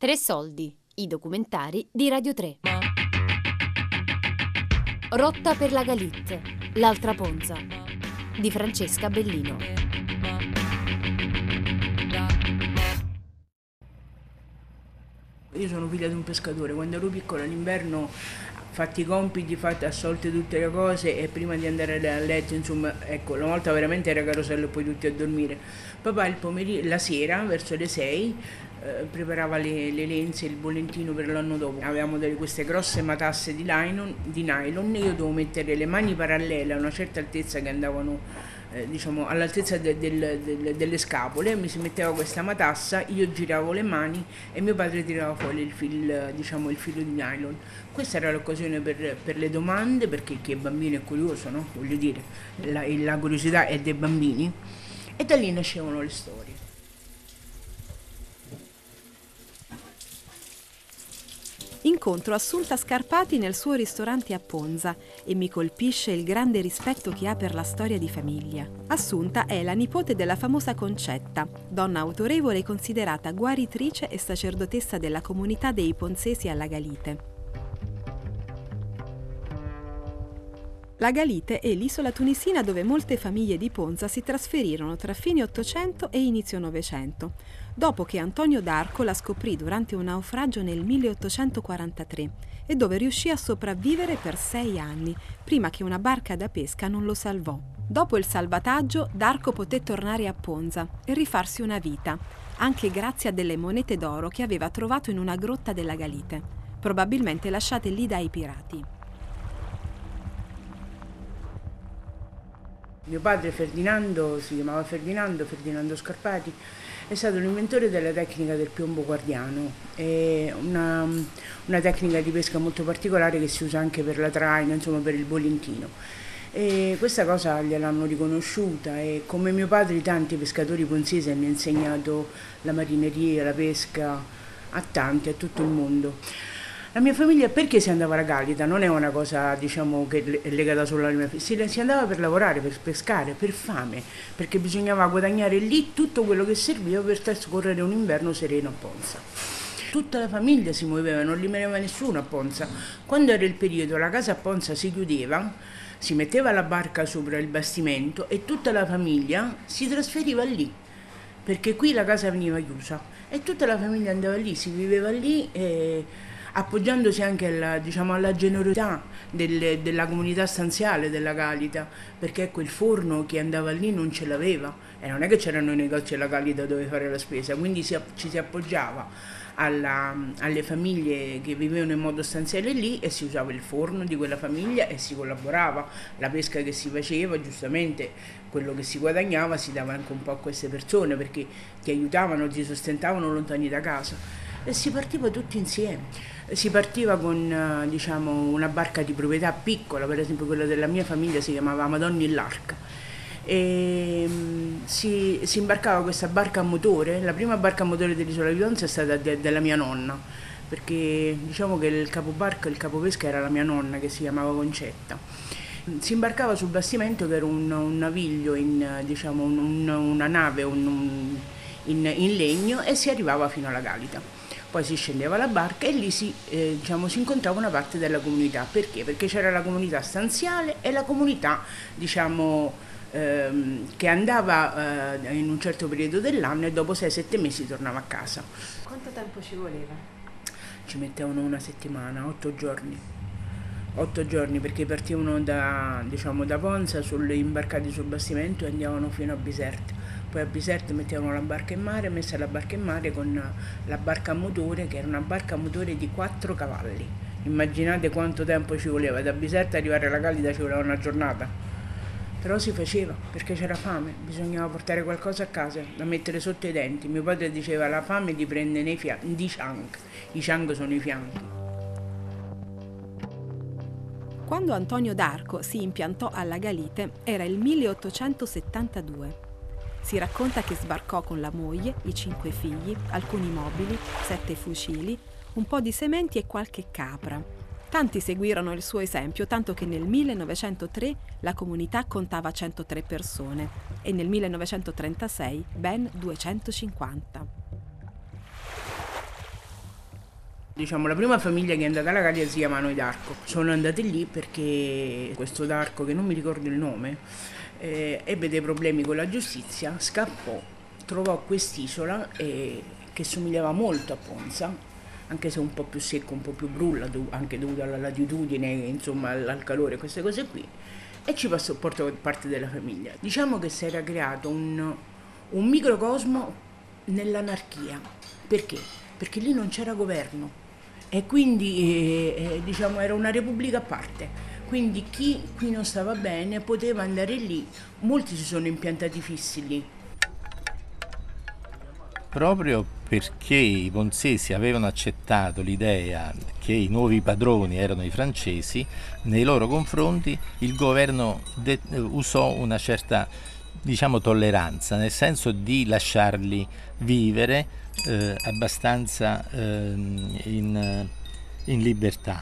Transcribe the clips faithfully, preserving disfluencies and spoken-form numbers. Tre Soldi, i documentari di Radio tre. Rotta per la Galite, l'altra Ponza, di Francesca Bellino. Io sono figlia di un pescatore, quando ero piccola all'inverno fatti i compiti, fatte assolte tutte le cose e prima di andare a letto, insomma, ecco, una volta veramente era carosello e poi tutti a dormire. Papà il pomeriggio, la sera, verso le sei, eh, preparava le, le lenze, il bollettino per l'anno dopo. Avevamo delle, queste grosse matasse di nylon, di nylon e io dovevo mettere le mani parallele a una certa altezza che andavano... Eh, diciamo all'altezza de, de, de, de, delle scapole. Mi si metteva questa matassa, io giravo le mani e mio padre tirava fuori il, fil, diciamo, il filo di nylon. Questa era l'occasione per, per le domande, perché chi è bambino è curioso, no? Voglio dire, la, la curiosità è dei bambini, e da lì nascevano le storie. Incontro Assunta Scarpati nel suo ristorante a Ponza e mi colpisce il grande rispetto che ha per la storia di famiglia. Assunta è la nipote della famosa Concetta, donna autorevole considerata guaritrice e sacerdotessa della comunità dei ponzesi alla Galite. La Galite è l'isola tunisina dove molte famiglie di Ponza si trasferirono tra fine ottocento e inizio novecento, dopo che Antonio D'Arco la scoprì durante un naufragio nel milleottocentoquarantatré e dove riuscì a sopravvivere per sei anni, prima che una barca da pesca non lo salvò. Dopo il salvataggio, D'Arco poté tornare a Ponza e rifarsi una vita, anche grazie a delle monete d'oro che aveva trovato in una grotta della Galite, probabilmente lasciate lì dai pirati. Mio padre Ferdinando, si chiamava Ferdinando, Ferdinando Scarpati, è stato l'inventore della tecnica del piombo guardiano. È una, una tecnica di pesca molto particolare che si usa anche per la traina, insomma per il bollentino. E questa cosa gliel'hanno riconosciuta e come mio padre tanti pescatori ponzesi hanno insegnato la marineria, la pesca a tanti, a tutto il mondo. La mia famiglia, perché si andava alla Galita? Non è una cosa, diciamo, che è legata solo alla mia famiglia, si andava per lavorare, per pescare, per fame, perché bisognava guadagnare lì tutto quello che serviva per trascorrere un inverno sereno a Ponza. Tutta la famiglia si muoveva, non rimaneva nessuno a Ponza. Quando era il periodo, la casa a Ponza si chiudeva, si metteva la barca sopra il bastimento e tutta la famiglia si trasferiva lì, perché qui la casa veniva chiusa e tutta la famiglia andava lì, si viveva lì e... appoggiandosi anche alla, diciamo, alla generosità delle, della comunità stanziale della Galita, perché quel forno che andava lì non ce l'aveva e non è che c'erano i negozi alla Galita dove fare la spesa, quindi si, ci si appoggiava alla, alle famiglie che vivevano in modo stanziale lì e si usava il forno di quella famiglia e si collaborava, la pesca che si faceva, giustamente quello che si guadagnava si dava anche un po' a queste persone perché ti aiutavano, ti sostentavano lontani da casa. E si partiva tutti insieme, si partiva con, diciamo, una barca di proprietà piccola, per esempio quella della mia famiglia si chiamava Madonna e l'Arca, e si, si imbarcava questa barca a motore. La prima barca a motore dell'isola di Ponza è stata de, della mia nonna, perché diciamo che il capobarca, il capopesca era la mia nonna che si chiamava Concetta. Si imbarcava sul bastimento che era un, un naviglio, in, diciamo, un, una nave un, un, in, in legno e si arrivava fino alla Galita. Poi si scendeva alla barca e lì si, eh, diciamo, si incontrava una parte della comunità. Perché? Perché c'era la comunità stanziale e la comunità, diciamo, ehm, che andava eh, in un certo periodo dell'anno e dopo sei sette mesi tornava a casa. Quanto tempo ci voleva? Ci mettevano una settimana, otto giorni. Otto giorni perché partivano da, diciamo, da Ponza, sulle imbarcati sul bastimento e andavano fino a Biserta. Poi a Biserta mettevano la barca in mare, messa la barca in mare con la barca a motore, che era una barca a motore di quattro cavalli. Immaginate quanto tempo ci voleva, da Biserta arrivare alla Galita ci voleva una giornata. Però si faceva, perché c'era fame, bisognava portare qualcosa a casa, da mettere sotto i denti. Mio padre diceva la fame ti prende nei fianchi, i cianchi, i cianchi sono i fianchi. Quando Antonio D'Arco si impiantò alla Galite era il milleottocentosettantadue. Si racconta che sbarcò con la moglie, i cinque figli, alcuni mobili, sette fucili, un po' di sementi e qualche capra. Tanti seguirono il suo esempio, tanto che nel millenovecentotre la comunità contava centotré persone e nel millenovecentotrentasei ben duecentocinquanta. Diciamo, la prima famiglia che è andata alla Galite si chiamano i D'Arco. Sono andate lì perché questo D'Arco, che non mi ricordo il nome, eh, ebbe dei problemi con la giustizia, scappò, trovò quest'isola eh, che somigliava molto a Ponza, anche se un po' più secco, un po' più brulla, anche dovuto alla latitudine, insomma, al calore, queste cose qui, e ci passò, portò parte della famiglia. Diciamo che si era creato un, un microcosmo nell'anarchia. Perché? Perché lì non c'era governo. E quindi eh, diciamo era una repubblica a parte, quindi chi qui non stava bene poteva andare lì, molti si sono impiantati fissi lì. Proprio perché i ponzesi avevano accettato l'idea che i nuovi padroni erano i francesi, nei loro confronti il governo de- usò una certa, diciamo, tolleranza, nel senso di lasciarli vivere eh, abbastanza eh, in, in libertà.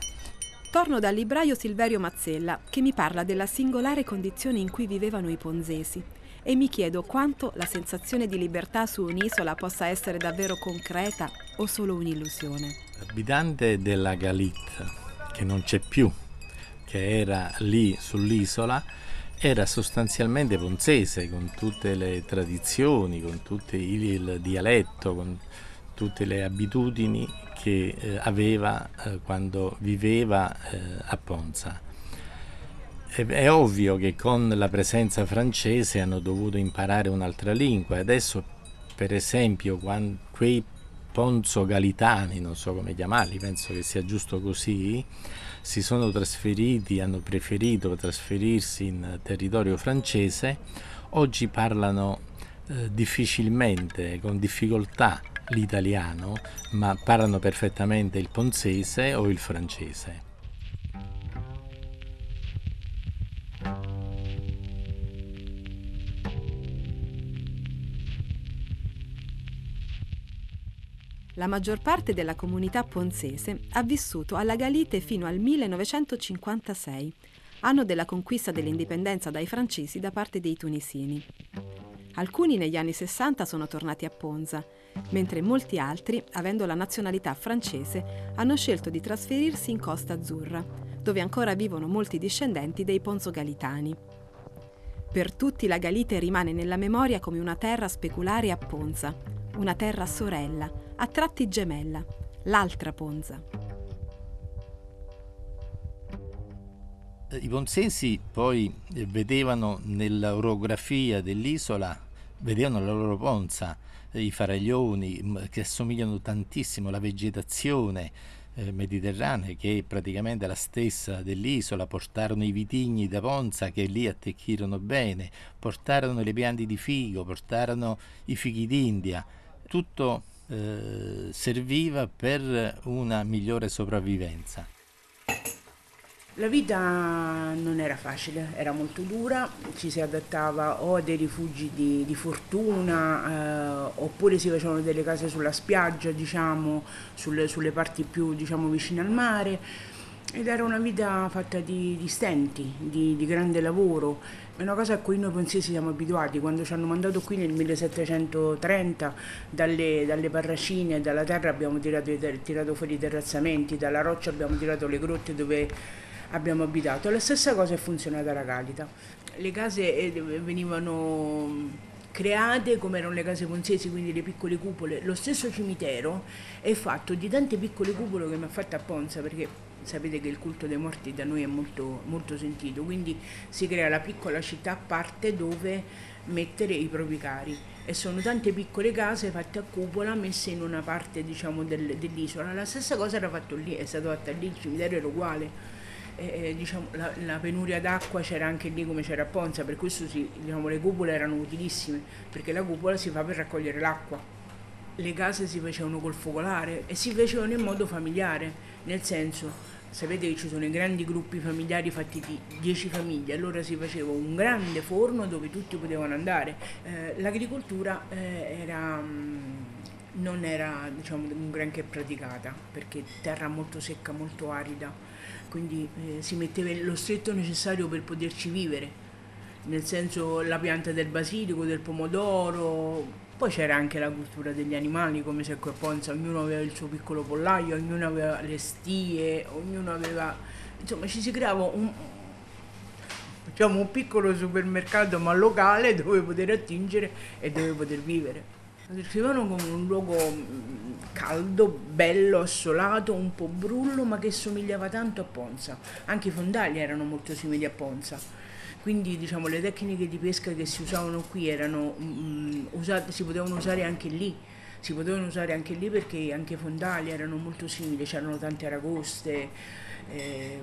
Torno dal libraio Silverio Mazzella, che mi parla della singolare condizione in cui vivevano i ponzesi, e mi chiedo quanto la sensazione di libertà su un'isola possa essere davvero concreta o solo un'illusione. L'abitante della Galite, che non c'è più, che era lì sull'isola, era sostanzialmente ponzese, con tutte le tradizioni, con tutto il dialetto, con tutte le abitudini che eh, aveva eh, quando viveva eh, a Ponza. E, è ovvio che con la presenza francese hanno dovuto imparare un'altra lingua. Adesso, per esempio, quando, quei ponzo-galitani, non so come chiamarli, penso che sia giusto così, si sono trasferiti, hanno preferito trasferirsi in territorio francese, oggi parlano eh, difficilmente, con difficoltà l'italiano, ma parlano perfettamente il ponzese o il francese. La maggior parte della comunità ponzese ha vissuto alla Galite fino al millenovecentocinquantasei, anno della conquista dell'indipendenza dai francesi da parte dei tunisini. Alcuni negli anni sessanta sono tornati a Ponza, mentre molti altri, avendo la nazionalità francese, hanno scelto di trasferirsi in Costa Azzurra, dove ancora vivono molti discendenti dei ponzogalitani. Per tutti la Galite rimane nella memoria come una terra speculare a Ponza, una terra sorella, a tratti gemella, l'altra Ponza. I ponzesi poi vedevano nell'orografia dell'isola, vedevano la loro Ponza, i faraglioni che assomigliano tantissimo, la vegetazione eh, mediterranea che è praticamente la stessa dell'isola, portarono i vitigni da Ponza che lì attecchirono bene, portarono le piante di figo, portarono i fichi d'India, tutto Eh, serviva per una migliore sopravvivenza. La vita non era facile, era molto dura, ci si adattava o a dei rifugi di, di fortuna eh, oppure si facevano delle case sulla spiaggia, diciamo, sulle, sulle parti più, diciamo, vicine al mare, ed era una vita fatta di, di stenti, di, di grande lavoro. È una cosa a cui noi ponzesi siamo abituati. Quando ci hanno mandato qui nel millesettecentotrenta dalle, dalle parracine, dalla terra abbiamo tirato, tirato fuori i terrazzamenti, dalla roccia abbiamo tirato le grotte dove abbiamo abitato. La stessa cosa è funzionata alla Galite. Le case venivano create come erano le case ponzesi, quindi le piccole cupole. Lo stesso cimitero è fatto di tante piccole cupole che mi ha fatto a Ponza, perché sapete che il culto dei morti da noi è molto, molto sentito, quindi si crea la piccola città a parte dove mettere i propri cari, e sono tante piccole case fatte a cupola messe in una parte, diciamo, del, dell'isola. La stessa cosa era fatta lì, è stata fatta lì, il cimitero era uguale. Eh, diciamo, la, la penuria d'acqua c'era anche lì come c'era a Ponza, per questo sì, diciamo, le cupole erano utilissime, perché la cupola si fa per raccogliere l'acqua. Le case si facevano col focolare e si facevano in modo familiare, nel senso, sapete che ci sono i grandi gruppi familiari fatti di dieci famiglie, allora si faceva un grande forno dove tutti potevano andare. Eh, l'agricoltura eh, era, non era, diciamo, un granché praticata, perché terra molto secca, molto arida, quindi eh, si metteva lo stretto necessario per poterci vivere, nel senso la pianta del basilico, del pomodoro, Poi c'era anche la cultura degli animali, come se qui a Ponza ognuno aveva il suo piccolo pollaio, ognuno aveva le stie, ognuno aveva... Insomma, ci si creava un, diciamo, un piccolo supermercato, ma locale, dove poter attingere e dove poter vivere. Lo descrivevano come un luogo caldo, bello, assolato, un po' brullo, ma che somigliava tanto a Ponza. Anche i fondali erano molto simili a Ponza. Quindi, diciamo, le tecniche di pesca che si usavano qui erano mh, usate, si potevano usare anche lì, si potevano usare anche lì perché anche i fondali erano molto simili, c'erano tante aragoste, eh,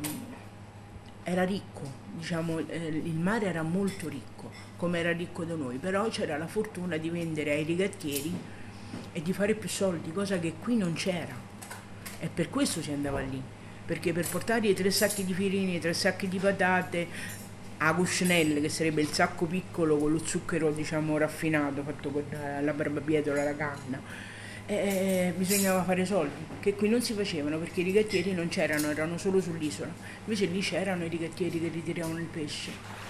era ricco, diciamo, eh, il mare era molto ricco, come era ricco da noi, però c'era la fortuna di vendere ai rigattieri e di fare più soldi, cosa che qui non c'era, e per questo si andava lì, perché per portare i tre sacchi di firini, i tre sacchi di patate, a cuscinelle, che sarebbe il sacco piccolo con lo zucchero, diciamo, raffinato, fatto con la barbabietola, la canna, e bisognava fare soldi, che qui non si facevano perché i rigattieri non c'erano, erano solo sull'isola, invece lì c'erano i rigattieri che ritiravano il pesce.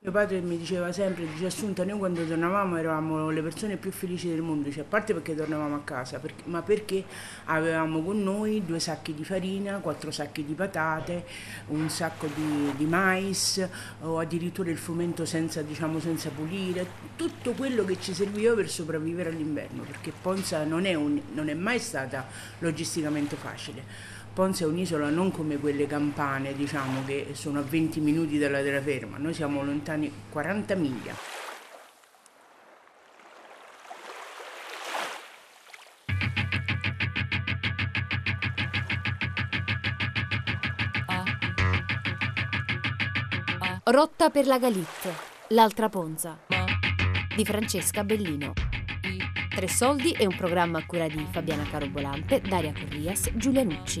Mio padre mi diceva sempre, dice: Assunta, noi quando tornavamo eravamo le persone più felici del mondo, cioè, a parte perché tornavamo a casa, perché, ma perché avevamo con noi due sacchi di farina, quattro sacchi di patate, un sacco di, di mais, o addirittura il frumento senza, diciamo, senza pulire, tutto quello che ci serviva per sopravvivere all'inverno, perché Ponza non è, un, non è mai stata logisticamente facile. Ponza è un'isola non come quelle campane, diciamo, che sono a venti minuti dalla terraferma, noi siamo lontani quaranta miglia. Rotta per la Galite, l'altra Ponza, di Francesca Bellino. Tre Soldi è un programma a cura di Fabiana Carobolante, Daria Corrias, Giulia Nucci.